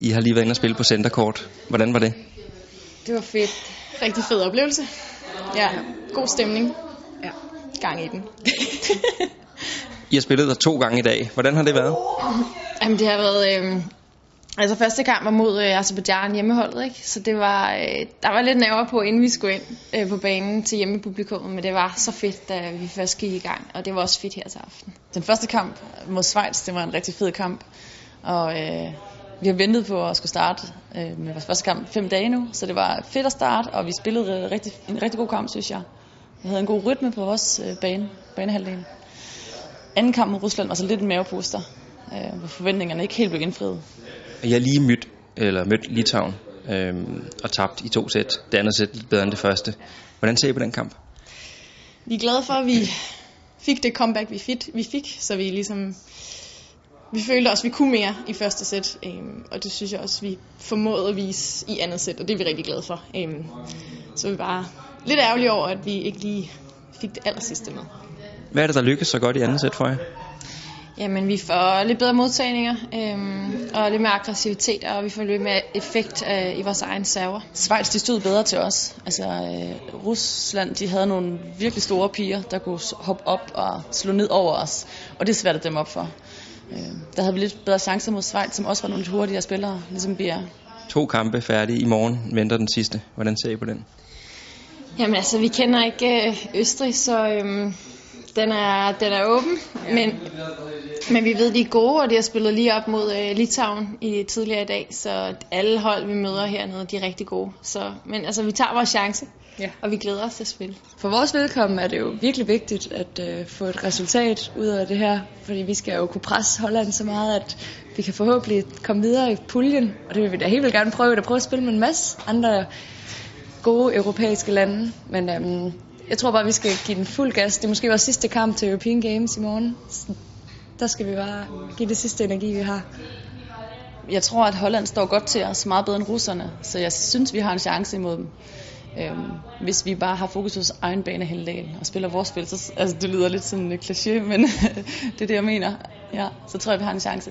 I har lige været inde og spille på Center Court. Hvordan var det? Det var fedt. Rigtig fed oplevelse. Ja, god stemning. Ja, gang i den. I har spillet der 2 gange i dag. Hvordan har det været? Jamen det har været... Altså første kamp var mod Azerbaijan hjemmeholdet, ikke? Så det var, der var lidt nerver på, inden vi skulle ind på banen til hjemmepublikummet, men det var så fedt, da vi først gik i gang, og det var også fedt her til aften. Den første kamp mod Schweiz, det var en rigtig fed kamp, og vi har ventet på at skulle starte med vores første kamp 5 dage nu, så det var fedt at starte, og vi spillede en rigtig god kamp, synes jeg. Vi havde en god rytme på vores banehalvdelen. Anden kamp mod Rusland var så lidt en maveposter, hvor forventningerne ikke helt blev indfriet. Jeg har lige mødt Litauen og tabt i 2 sæt. Det andet sæt lidt bedre end det første. Hvordan ser I på den kamp? Vi er glade for, at vi fik det comeback, vi fik. Så vi følte også, at vi kunne mere i første sæt. Og det synes jeg også, vi formåede at vise i andet sæt. Og det er vi rigtig glade for. Så vi er bare lidt ærgerlige over, at vi ikke lige fik det allersidste med. Hvad er det, der lykkes så godt i andet sæt for jer? Jamen, vi får lidt bedre modtagninger og lidt mere aggressivitet, og vi får lidt mere effekt i vores egen server. Schweiz, de stod bedre til os. Altså, Rusland, de havde nogle virkelig store piger, der kunne hoppe op og slå ned over os, og det er svært at dæmme op for. Der havde vi lidt bedre chancer mod Schweiz, som også var nogle lidt hurtigere spillere, ligesom vi er. 2 kampe færdige i morgen, venter den sidste. Hvordan ser I på den? Jamen altså, vi kender ikke Østrig, så... Den er åben, men vi ved, de er gode, og de har spillet lige op mod Litauen tidligere i dag, så alle hold, vi møder hernede, de er rigtig gode. Så, men altså, vi tager vores chance, ja. Og vi glæder os til at spille. For vores vedkommende er det jo virkelig vigtigt at få et resultat ud af det her, fordi vi skal jo kunne presse Holland så meget, at vi kan forhåbentlig komme videre i puljen, og det vil vi da helt vildt gerne prøve at spille med en masse andre gode europæiske lande, men... Jeg tror bare, vi skal give den fuld gas. Det er måske vores sidste kamp til European Games i morgen. Så der skal vi bare give det sidste energi, vi har. Jeg tror, at Holland står godt til os, meget bedre end russerne. Så jeg synes, vi har en chance imod dem. Hvis vi bare har fokus hos egen bane hele dagen og spiller vores spil. Så, altså, det lyder lidt sådan en kliché, men det er det, jeg mener. Ja, så tror jeg, vi har en chance.